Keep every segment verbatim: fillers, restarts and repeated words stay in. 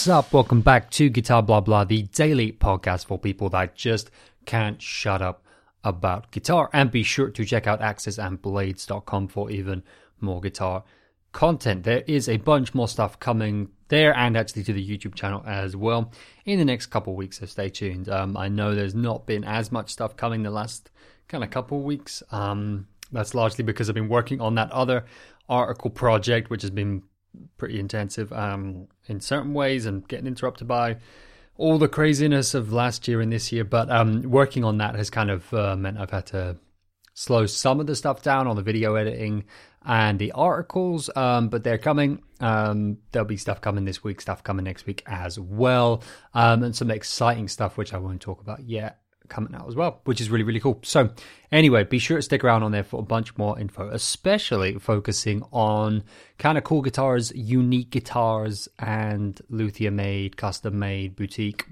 What's up? Welcome back to Guitar Blah Blah, the daily podcast for people that just can't shut up about guitar. And be sure to check out axes and blades dot com for even more guitar content. There is a bunch more stuff coming there and actually to the YouTube channel as well in the next couple of weeks, so stay tuned. Um, I know there's not been as much stuff coming the last kind of couple of weeks. Um, that's largely because I've been working on that other article project, which has been pretty intensive um in certain ways and getting interrupted by all the craziness of last year and this year, but um working on that has kind of uh, meant I've had to slow some of the stuff down on the video editing and the articles, um but they're coming. Um there'll be stuff coming this week, stuff coming next week as well, um and some exciting stuff which I won't talk about yet coming out as well, which is really really cool. So anyway, be sure to stick around on there for a bunch more info, especially focusing on kind of cool guitars, unique guitars, and luthier made, custom made, boutique,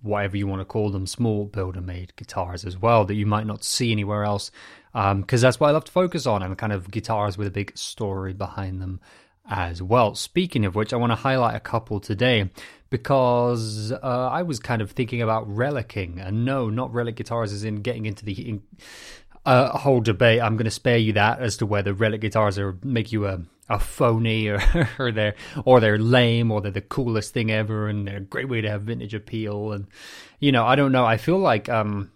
whatever you want to call them, small builder made guitars as well that you might not see anywhere else, um because that's what I love to focus on, and kind of guitars with a big story behind them as well. Speaking of which, I want to highlight a couple today because uh, I was kind of thinking about relicking, and no, not relic guitars as in getting into the uh, whole debate. I'm going to spare you that as to whether relic guitars are make you a, a phony or or they're or they're lame or they're the coolest thing ever and they're a great way to have vintage appeal. And you know, I don't know. I feel like um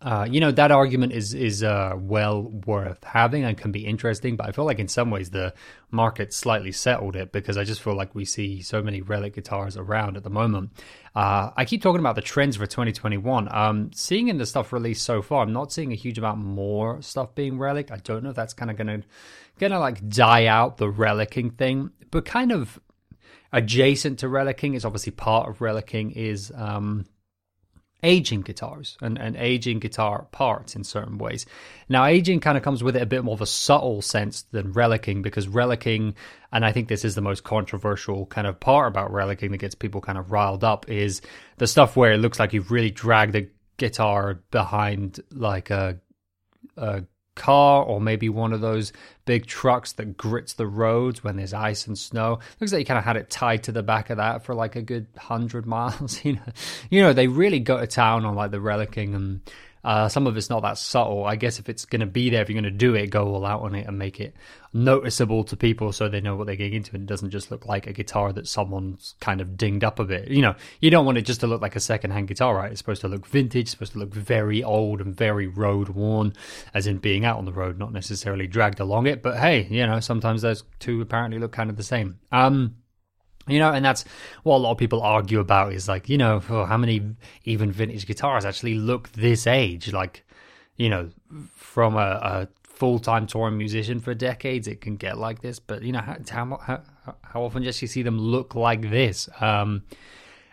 uh you know that argument is is uh well worth having and can be interesting, but I feel like in some ways the market slightly settled it, because I just feel like we see so many relic guitars around at the moment. uh I keep talking about the trends for twenty twenty-one. Um seeing in the stuff released so far, I'm not seeing a huge amount more stuff being relic. I don't know if that's kind of gonna gonna like die out, the relicking thing, but kind of adjacent to relicking is obviously part of relicking is um aging guitars and, and aging guitar parts in certain ways. Now, aging kind of comes with it a bit more of a subtle sense than relicking, because relicking, and I think this is the most controversial kind of part about relicking that gets people kind of riled up, is the stuff where it looks like you've really dragged the guitar behind like a, a car or maybe one of those big trucks that grits the roads when there's ice and snow. Looks like you kind of had it tied to the back of that for like a good hundred miles. you know you know they really go to town on like the relicking, and uh some of it's not that subtle. I guess if it's going to be there, if you're going to do it, go all out on it and make it noticeable to people so they know what they're getting into, and it doesn't just look like a guitar that someone's kind of dinged up a bit. You know, you don't want it just to look like a secondhand guitar, right? It's supposed to look vintage, it's supposed to look very old and very road worn, as in being out on the road, not necessarily dragged along it. But hey, you know, sometimes those two apparently look kind of the same. Um You know, and that's what a lot of people argue about, is like, you know, oh, how many even vintage guitars actually look this age? Like, you know, from a, a full-time touring musician for decades, it can get like this. But, you know, how how, how often does she see them look like this? Um,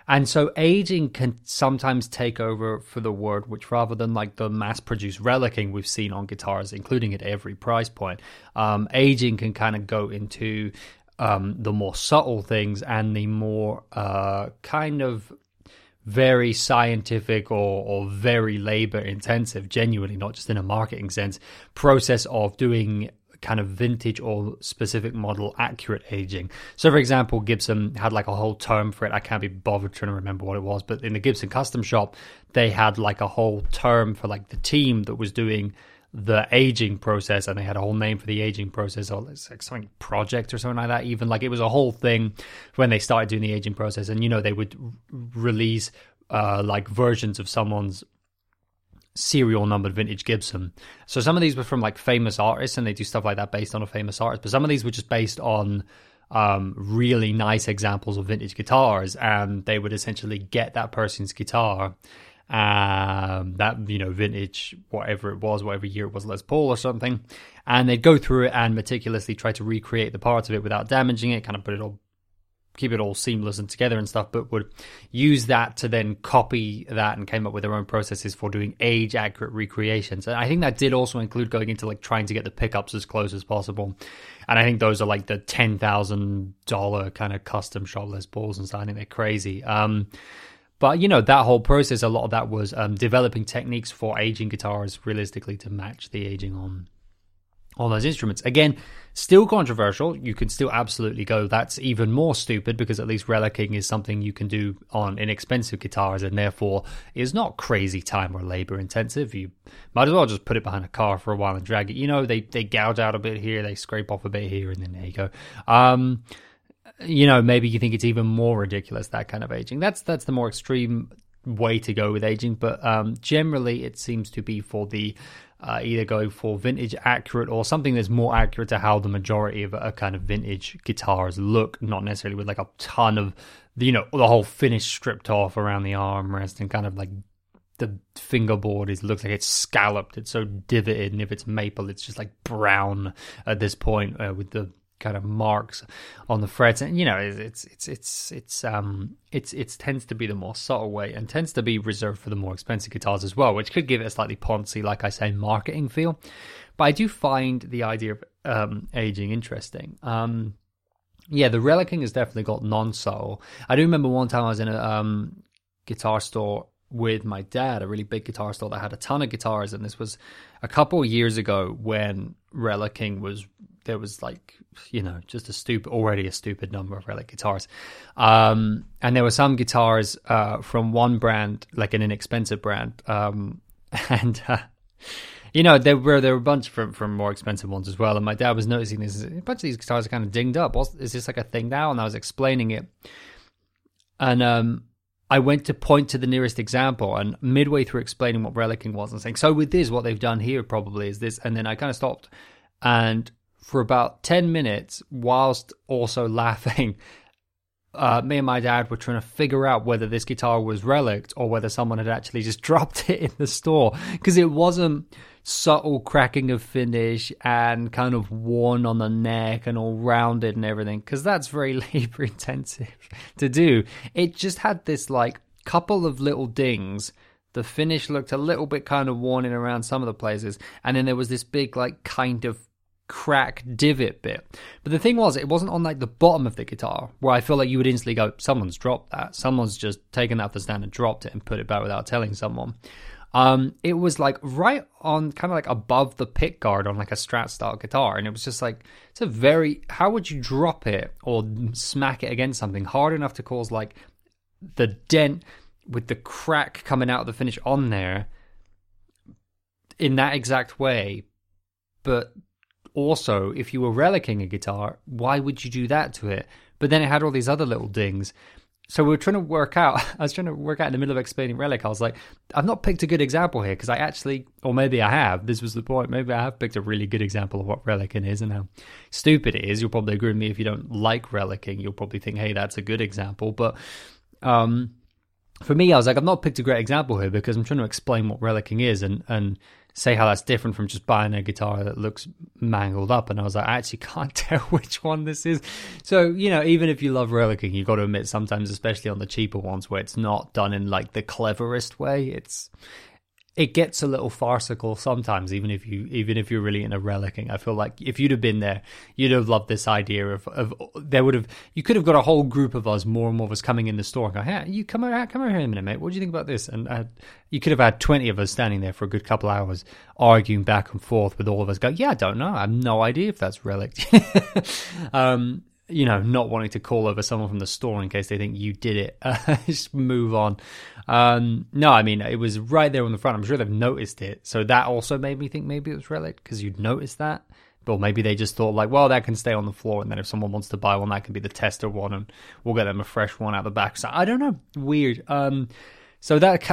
and so aging can sometimes take over for the word, which rather than like the mass-produced relicking we've seen on guitars, including at every price point, um, aging can kind of go into... Um, the more subtle things and the more uh, kind of very scientific or, or very labor intensive, genuinely, not just in a marketing sense, process of doing kind of vintage or specific model accurate aging. So for example, Gibson had like a whole term for it. I can't be bothered trying to remember what it was, but in the Gibson Custom Shop, they had like a whole term for like the team that was doing the aging process, and they had a whole name for the aging process, or it's like something project or something like that. Even like it was a whole thing when they started doing the aging process, and you know, they would release uh like versions of someone's serial numbered vintage Gibson. So some of these were from like famous artists, and they do stuff like that based on a famous artist, but some of these were just based on um really nice examples of vintage guitars, and they would essentially get that person's guitar, um that, you know, vintage, whatever it was, whatever year it was, Les Paul or something, and they'd go through it and meticulously try to recreate the parts of it without damaging it, kind of put it all, keep it all seamless and together and stuff, but would use that to then copy that, and came up with their own processes for doing age accurate recreations. And I think that did also include going into like trying to get the pickups as close as possible, and I think those are like the ten thousand dollar kind of custom shop Les Pauls and stuff. I think they're crazy. um But, you know, that whole process, a lot of that was um, developing techniques for aging guitars realistically to match the aging on all those instruments. Again, still controversial. You can still absolutely go, that's even more stupid, because at least relicking is something you can do on inexpensive guitars and therefore is not crazy time or labor intensive. You might as well just put it behind a car for a while and drag it. You know, they, they gouge out a bit here, they scrape off a bit here, and then there you go. Um, you know, maybe you think it's even more ridiculous, that kind of aging. That's, that's the more extreme way to go with aging, but um, generally it seems to be for the uh, either go for vintage accurate or something that's more accurate to how the majority of a kind of vintage guitars look, not necessarily with like a ton of, you know, the whole finish stripped off around the armrest and kind of like the fingerboard is looks like it's scalloped, it's so divoted, and if it's maple it's just like brown at this point uh, with the kind of marks on the frets. And you know, it's it's it's it's um it's it's tends to be the more subtle way and tends to be reserved for the more expensive guitars as well, which could give it a slightly poncy, like I say, marketing feel. But I do find the idea of um aging interesting. Um yeah, the relicking has definitely got non-subtle. I do remember one time I was in a um guitar store with my dad, a really big guitar store that had a ton of guitars, and this was a couple of years ago when relicking was, there was like, you know, just a stupid, already a stupid number of relic guitars. Um, and there were some guitars uh, from one brand, like an inexpensive brand. Um, and, uh, you know, there were there were a bunch from, from more expensive ones as well. And my dad was noticing this, a bunch of these guitars are kind of dinged up. What's, is this like a thing now? And I was explaining it. And um, I went to point to the nearest example, and midway through explaining what relicking was and saying, so with this, what they've done here probably is this. And then I kind of stopped, and for about ten minutes, whilst also laughing, uh, me and my dad were trying to figure out whether this guitar was relicked or whether someone had actually just dropped it in the store, because it wasn't subtle cracking of finish and kind of worn on the neck and all rounded and everything, because that's very labor intensive to do. It just had this like couple of little dings. The finish looked a little bit kind of worn in around some of the places, and then there was this big like kind of crack divot bit. But the thing was, it wasn't on like the bottom of the guitar where I feel like you would instantly go, someone's dropped that, someone's just taken that off the stand and dropped it and put it back without telling someone. Um it was like right on, kind of like above the pick guard on like a Strat style guitar, and it was just like, it's a very, how would you drop it or smack it against something hard enough to cause like the dent with the crack coming out of the finish on there in that exact way? But also, if you were relicking a guitar, why would you do that to it? But then it had all these other little dings. So we were trying to work out, I was trying to work out in the middle of explaining relic, I was like, I've not picked a good example here, because I actually, or maybe I have, this was the point, maybe I have picked a really good example of what relicking is and how stupid it is. You'll probably agree with me if you don't like relicking, you'll probably think, hey, that's a good example. But um, for me, I was like, I've not picked a great example here, because I'm trying to explain what relicking is and and say how that's different from just buying a guitar that looks mangled up. And I was like, I actually can't tell which one this is. So, you know, even if you love relicking, you've got to admit sometimes, especially on the cheaper ones where it's not done in like the cleverest way, it's it gets a little farcical sometimes, even if you even if you're really into relicking. I feel like if you'd have been there, you'd have loved this idea of, of there would have you could have got a whole group of us, more and more of us, coming in the store and go, hey, you come over, come over here in a minute, mate. What do you think about this? And I, you could have had twenty of us standing there for a good couple hours arguing back and forth with all of us going, yeah, I don't know. I have no idea if that's relicked. um, you know, not wanting to call over someone from the store in case they think you did it. Uh, just move on. Um, no, I mean, it was right there on the front. I'm sure they've noticed it. So that also made me think maybe it was relic, because you'd noticed that. Or maybe they just thought like, well, that can stay on the floor, and then if someone wants to buy one, that can be the tester one, and we'll get them a fresh one out the back. So I don't know. Weird. Um, so that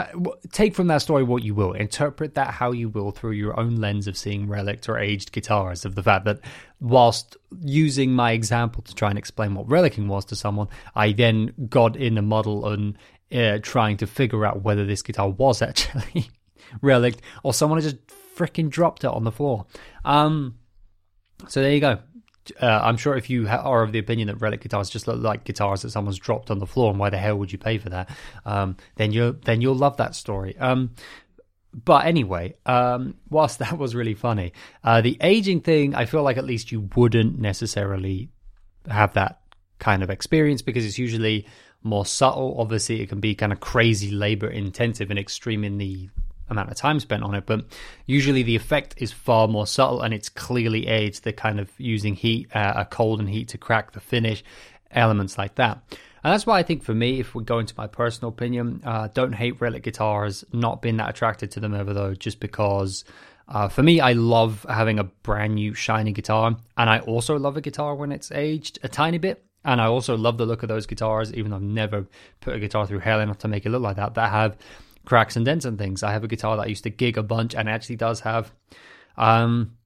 take from that story what you will. Interpret that how you will through your own lens of seeing relicked or aged guitars, of the fact that whilst using my example to try and explain what relicking was to someone, I then got in a model and uh, trying to figure out whether this guitar was actually relicked or someone had just freaking dropped it on the floor. Um, so there you go. Uh, I'm sure if you ha- are of the opinion that relic guitars just look like guitars that someone's dropped on the floor, and why the hell would you pay for that? Um, then you'll then you'll love that story. Um, but anyway, um, whilst that was really funny, uh, the aging thing, I feel like at least you wouldn't necessarily have that kind of experience, because it's usually more subtle. Obviously, it can be kind of crazy labor intensive and extreme in the amount of time spent on it, but usually the effect is far more subtle, and it's clearly aids the kind of using heat, uh, a cold and heat to crack the finish, elements like that. And that's why I think for me, if we go into my personal opinion, uh, don't hate relic guitars, not been that attracted to them ever though, just because uh, for me, I love having a brand new shiny guitar, and I also love a guitar when it's aged a tiny bit. And I also love the look of those guitars, even though I've never put a guitar through hell enough to make it look like that, that have cracks and dents and things. I have a guitar that I used to gig a bunch, and it actually does have um,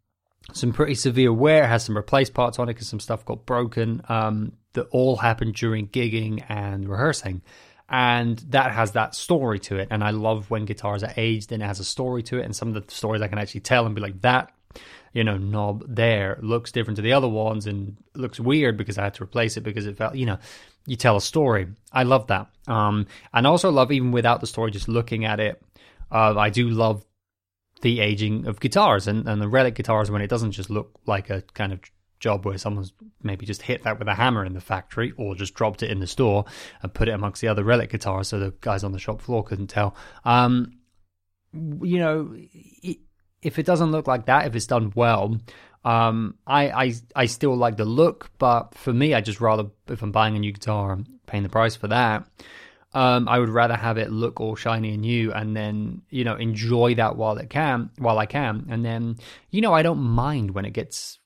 some pretty severe wear. It has some replaced parts on it because some stuff got broken um, that all happened during gigging and rehearsing. And that has that story to it. And I love when guitars are aged and it has a story to it. And some of the stories I can actually tell and be like, that, you know, knob there looks different to the other ones and looks weird because I had to replace it because it felt, you know, you tell a story. I love that. Um, and I also love, even without the story, just looking at it, uh, I do love the aging of guitars and, and the relic guitars when it doesn't just look like a kind of job where someone's maybe just hit that with a hammer in the factory or just dropped it in the store and put it amongst the other relic guitars so the guys on the shop floor couldn't tell. Um, you know, it, if it doesn't look like that, if it's done well, um, I, I I still like the look, but for me, I just rather, if I'm buying a new guitar and paying the price for that, um, I would rather have it look all shiny and new and then, you know, enjoy that while it can, while I can. And then, you know, I don't mind when it gets,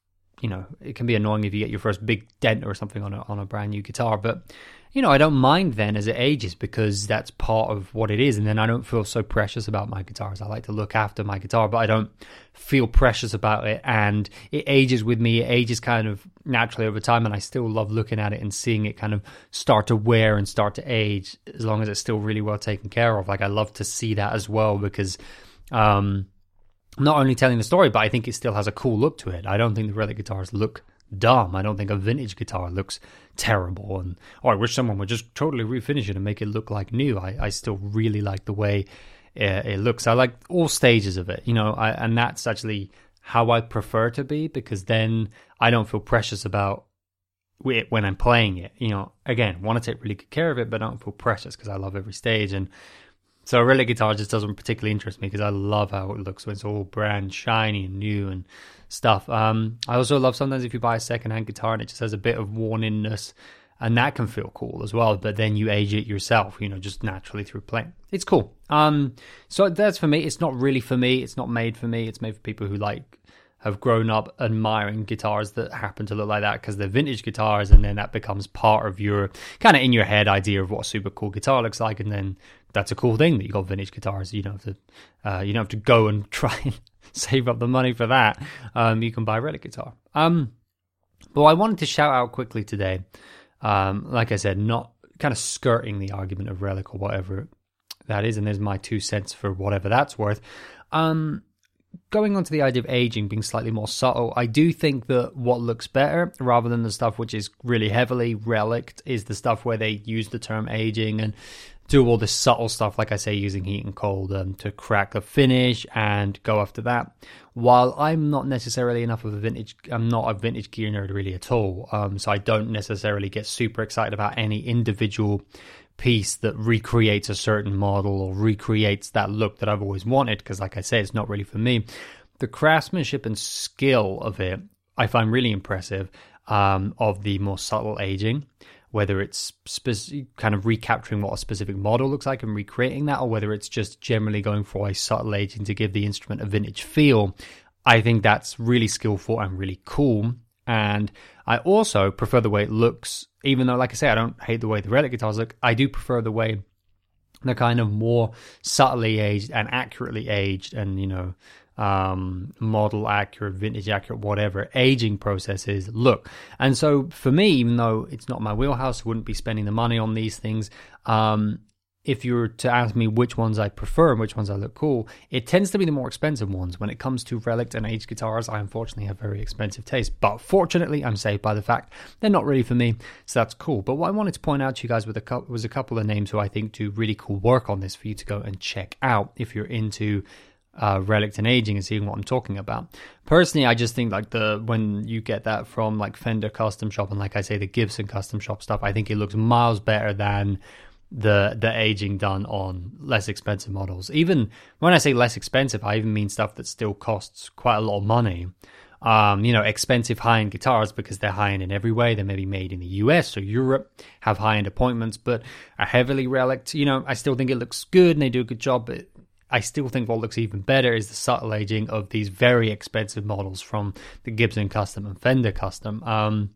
you know, it can be annoying if you get your first big dent or something on a, on a brand new guitar, but, you know, I don't mind then as it ages because that's part of what it is. And then I don't feel so precious about my guitars. I like to look after my guitar, but I don't feel precious about it. And it ages with me. It ages kind of naturally over time. And I still love looking at it and seeing it kind of start to wear and start to age as long as it's still really well taken care of. Like I love to see that as well because, um, not only telling the story, but I think it still has a cool look to it. I don't think the relic guitars look dumb. I don't think a vintage guitar looks terrible and oh, I wish someone would just totally refinish it and make it look like new. I, I still really like the way it, it looks. I like all stages of it, you know, I, and that's actually how I prefer to be because then I don't feel precious about it when I'm playing it. You know, again, want to take really good care of it, but I don't feel precious because I love every stage. And so a relic guitar just doesn't particularly interest me because I love how it looks when it's all brand shiny and new and stuff. Um, I also love sometimes if you buy a secondhand guitar and it just has a bit of worn-inness and that can feel cool as well. But then you age it yourself, you know, just naturally through playing. It's cool. Um, so that's for me. It's not really for me. It's not made for me. It's made for people who like have grown up admiring guitars that happen to look like that because they're vintage guitars, and then that becomes part of your kind of in your head idea of what a super cool guitar looks like, and then that's a cool thing that you got vintage guitars. You don't have to, uh, you don't have to go and try and save up the money for that. Um, you can buy a relic guitar. Um, but I wanted to shout out quickly today. Um, like I said, not kind of skirting the argument of relic or whatever that is, and there's my two cents for whatever that's worth. Um, Going on to the idea of aging being slightly more subtle, I do think that what looks better rather than the stuff which is really heavily reliced is the stuff where they use the term aging and do all this subtle stuff, like I say, using heat and cold um, to crack the finish and go after that. While I'm not necessarily enough of a vintage, I'm not a vintage gear nerd really at all, um, so I don't necessarily get super excited about any individual piece that recreates a certain model or recreates that look that I've always wanted, because like I say, it's not really for me. The craftsmanship and skill of it I find really impressive, um, of the more subtle aging, whether it's spe- kind of recapturing what a specific model looks like and recreating that, or whether it's just generally going for a subtle aging to give the instrument a vintage feel. I think that's really skillful and really cool. And I also prefer the way it looks, even though, like I say, I don't hate the way the relic guitars look. I do prefer the way they're kind of more subtly aged and accurately aged and, you know, um, model accurate, vintage accurate, whatever aging processes look. And so for me, even though it's not my wheelhouse, I wouldn't be spending the money on these things. Um, if you were to ask me which ones I prefer and which ones I look cool, it tends to be the more expensive ones. When it comes to relic and aged guitars, I unfortunately have very expensive taste, but fortunately I'm saved by the fact they're not really for me, so that's cool. But what I wanted to point out to you guys with a was a couple of names who I think do really cool work on this for you to go and check out if you're into uh, relic and aging and seeing what I'm talking about. Personally, I just think like the when you get that from like Fender Custom Shop and like I say the Gibson Custom Shop stuff, I think it looks miles better than the the aging done on less expensive models. Even when I say less expensive, I even mean stuff that still costs quite a lot of money. Um, you know, expensive high-end guitars, because they're high-end in every way. They may be made in the U S or Europe, have high-end appointments, but are heavily relict. You know, I still think it looks good and they do a good job, but I still think what looks even better is the subtle aging of these very expensive models from the Gibson Custom and Fender Custom. Um,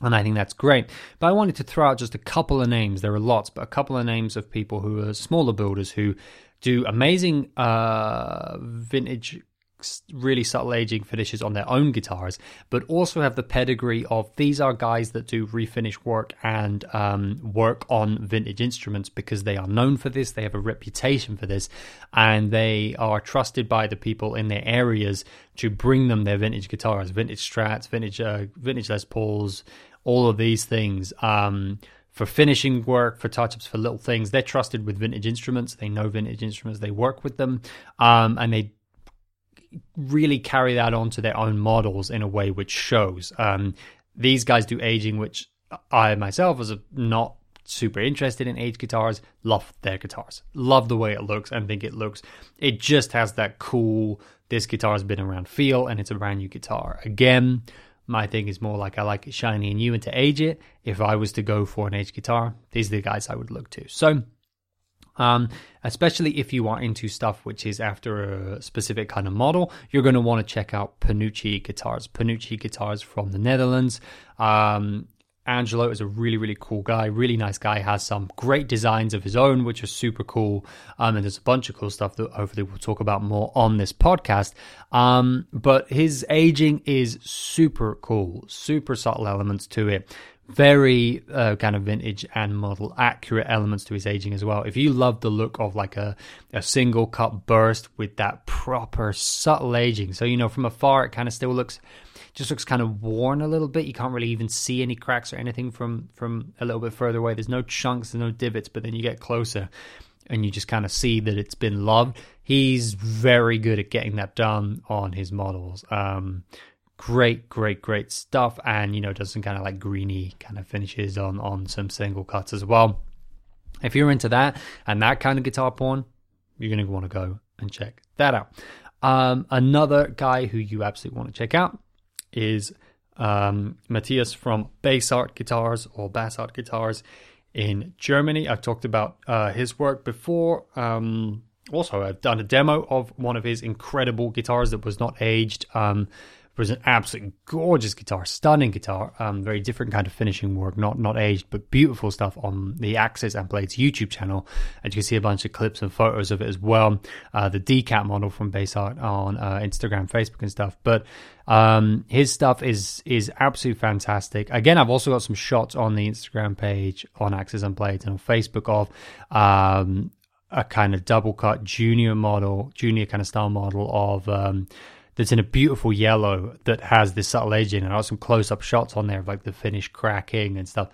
and I think that's great. But I wanted to throw out just a couple of names. There are lots, but a couple of names of people who are smaller builders who do amazing uh, vintage really subtle aging finishes on their own guitars, but also have the pedigree of these are guys that do refinish work and um, work on vintage instruments because they are known for this, they have a reputation for this, and they are trusted by the people in their areas to bring them their vintage guitars, vintage Strats, vintage, uh, vintage Les Pauls, all of these things. Um, for finishing work, for touch-ups, for little things, they're trusted with vintage instruments, they know vintage instruments, they work with them, um, and they really carry that on to their own models in a way which shows. Um, these guys do aging, which I myself was not super interested in aged guitars, love their guitars, love the way it looks and think it looks, it just has that cool, this guitar has been around feel and it's a brand new guitar. Again, my thing is more like I like it shiny and new and to age it. If I was to go for an aged guitar, these are the guys I would look to. So Um, especially if you are into stuff which is after a specific kind of model, you're going to want to check out Panucci guitars. Panucci guitars from the Netherlands. Um, Angelo is a really, really cool guy, really nice guy, has some great designs of his own, which are super cool. Um, and there's a bunch of cool stuff that hopefully we'll talk about more on this podcast. Um, but his aging is super cool, super subtle elements to it. Very uh, kind of vintage and model accurate elements to his aging as well. If you love the look of like a, a single cut burst with that proper subtle aging, so you know from afar it kind of still looks, just looks kind of worn a little bit. You can't really even see any cracks or anything from from a little bit further away. There's no chunks, there's no divots, but then you get closer and you just kind of see that it's been loved. He's very good at getting that done on his models. Um, Great, great, great stuff, and you know, does some kind of like greeny kind of finishes on on some single cuts as well. If you're into that and that kind of guitar porn, you're gonna want to go and check that out. Um, another guy who you absolutely want to check out is um, Matthias from Bass Art Guitars or Bass Art Guitars in Germany. I've talked about uh, his work before. Um, also, I've done a demo of one of his incredible guitars that was not aged. Um, It was an absolutely gorgeous guitar, stunning guitar, um, very different kind of finishing work, not not aged, but beautiful stuff on the Axis and Blades YouTube channel. And you can see a bunch of clips and photos of it as well. Uh, the D C A T model from Bass Art on uh, Instagram, Facebook and stuff. But um, his stuff is is absolutely fantastic. Again, I've also got some shots on the Instagram page, on Axis and Blades and on Facebook of um, a kind of double cut junior model, junior kind of style model of... Um, that's in a beautiful yellow that has this subtle aging, and I have some close-up shots on there of like the finish cracking and stuff.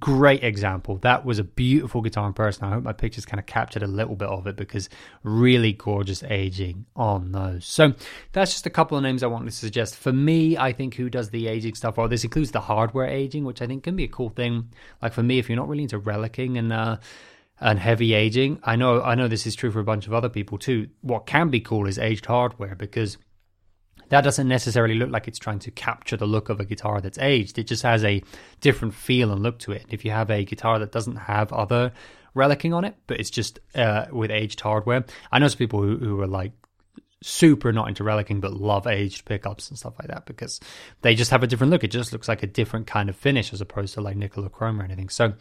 Great example. That was a beautiful guitar in person. I hope my pictures kind of captured a little bit of it because really gorgeous aging on those. So that's just a couple of names I wanted to suggest. For me, I think who does the aging stuff, well, this includes the hardware aging, which I think can be a cool thing. Like for me, if you're not really into relicking and... uh and heavy aging. I know I know this is true for a bunch of other people too. What can be cool is aged hardware, because that doesn't necessarily look like it's trying to capture the look of a guitar that's aged. It just has a different feel and look to it. And if you have a guitar that doesn't have other relicking on it, but it's just uh, with aged hardware. I know some people who, who are like super not into relicking but love aged pickups and stuff like that because they just have a different look. It just looks like a different kind of finish as opposed to like nickel or chrome or anything. So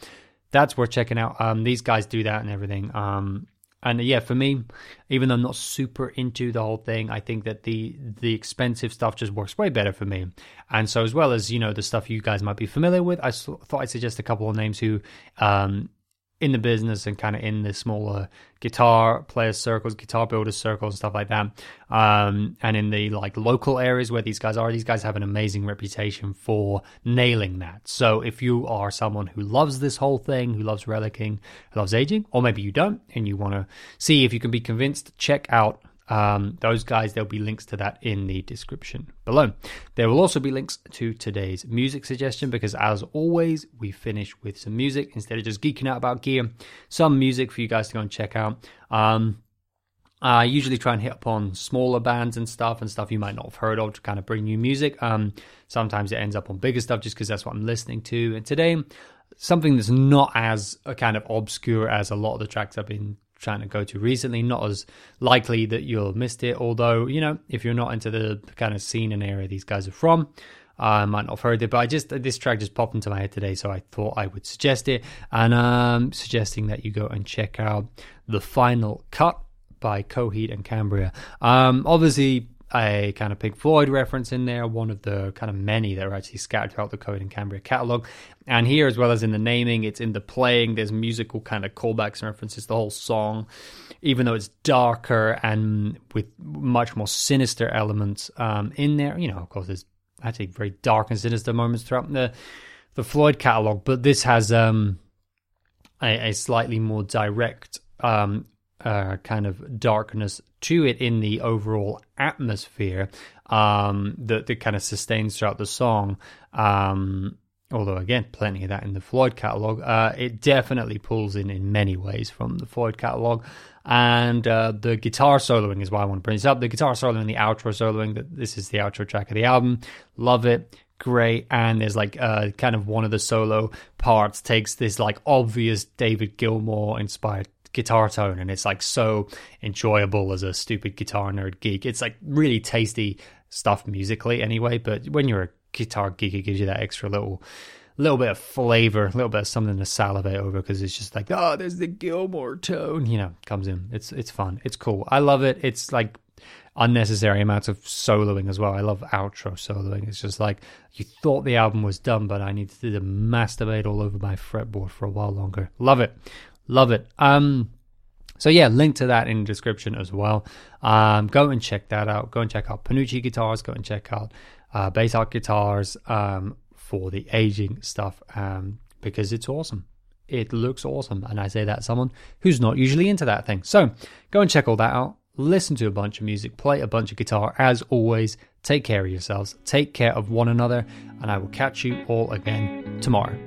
that's worth checking out. Um, these guys do that and everything. Um, and yeah, for me, even though I'm not super into the whole thing, I think that the the expensive stuff just works way better for me. And so as well as, you know, the stuff you guys might be familiar with, I thought I'd suggest a couple of names who, um, in the business and kind of in the smaller guitar player circles, guitar builder circles, stuff like that. Um, and in the like local areas where these guys are, these guys have an amazing reputation for nailing that. So if you are someone who loves this whole thing, who loves relicking, who loves aging, or maybe you don't, and you want to see if you can be convinced, check out um, those guys, there'll be links to that in the description below. There will also be links to today's music suggestion, because as always, we finish with some music instead of just geeking out about gear. Some music for you guys to go and check out. Um, I usually try and hit upon smaller bands and stuff and stuff you might not have heard of to kind of bring you music. Um, sometimes it ends up on bigger stuff just because that's what I'm listening to. And today, something that's not as uh, kind of obscure as a lot of the tracks I've been trying to go to recently, not as likely that you'll missed it. Although, you know, if you're not into the kind of scene and area these guys are from, I uh, might not have heard it, but I just, this track just popped into my head today, so I thought I would suggest it. And um, suggesting that you go and check out The Final Cut by Coheed and Cambria. Um, obviously, a kind of Pink Floyd reference in there, one of the kind of many that are actually scattered throughout the Coheed and Cambria catalogue. And here, as well as in the naming, it's in the playing, there's musical kind of callbacks and references. The whole song, even though it's darker and with much more sinister elements um, in there, you know, of course, there's actually very dark and sinister moments throughout the, the Floyd catalogue, but this has um, a, a slightly more direct um Uh, kind of darkness to it in the overall atmosphere um, that, that kind of sustains throughout the song. Um, although, again, plenty of that in the Floyd catalogue. Uh, it definitely pulls in in many ways from the Floyd catalogue. And uh, the guitar soloing is why I want to bring this up. The guitar soloing, the outro soloing, that this is the outro track of the album. Love it. Great. And there's like uh kind of one of the solo parts takes this like obvious David Gilmour inspired guitar tone, and it's like so enjoyable as a stupid guitar nerd geek. It's like really tasty stuff musically anyway, but when you're a guitar geek, it gives you that extra little little bit of flavor, a little bit of something to salivate over, because it's just like, oh, there's the Gilmour tone, you know, comes in. It's it's fun, it's cool, I love it. It's like unnecessary amounts of soloing as well. I love outro soloing. It's just like, you thought the album was done, but I needed to masturbate all over my fretboard for a while longer. Love it. Love it. Um, so yeah, link to that in the description as well. Um, go and check that out. Go and check out Panucci Guitars. Go and check out uh, Bass Art Guitars um, for the aging stuff, um, because it's awesome. It looks awesome. And I say that as someone who's not usually into that thing. So go and check all that out. Listen to a bunch of music, play a bunch of guitar. As always, take care of yourselves, take care of one another, and I will catch you all again tomorrow.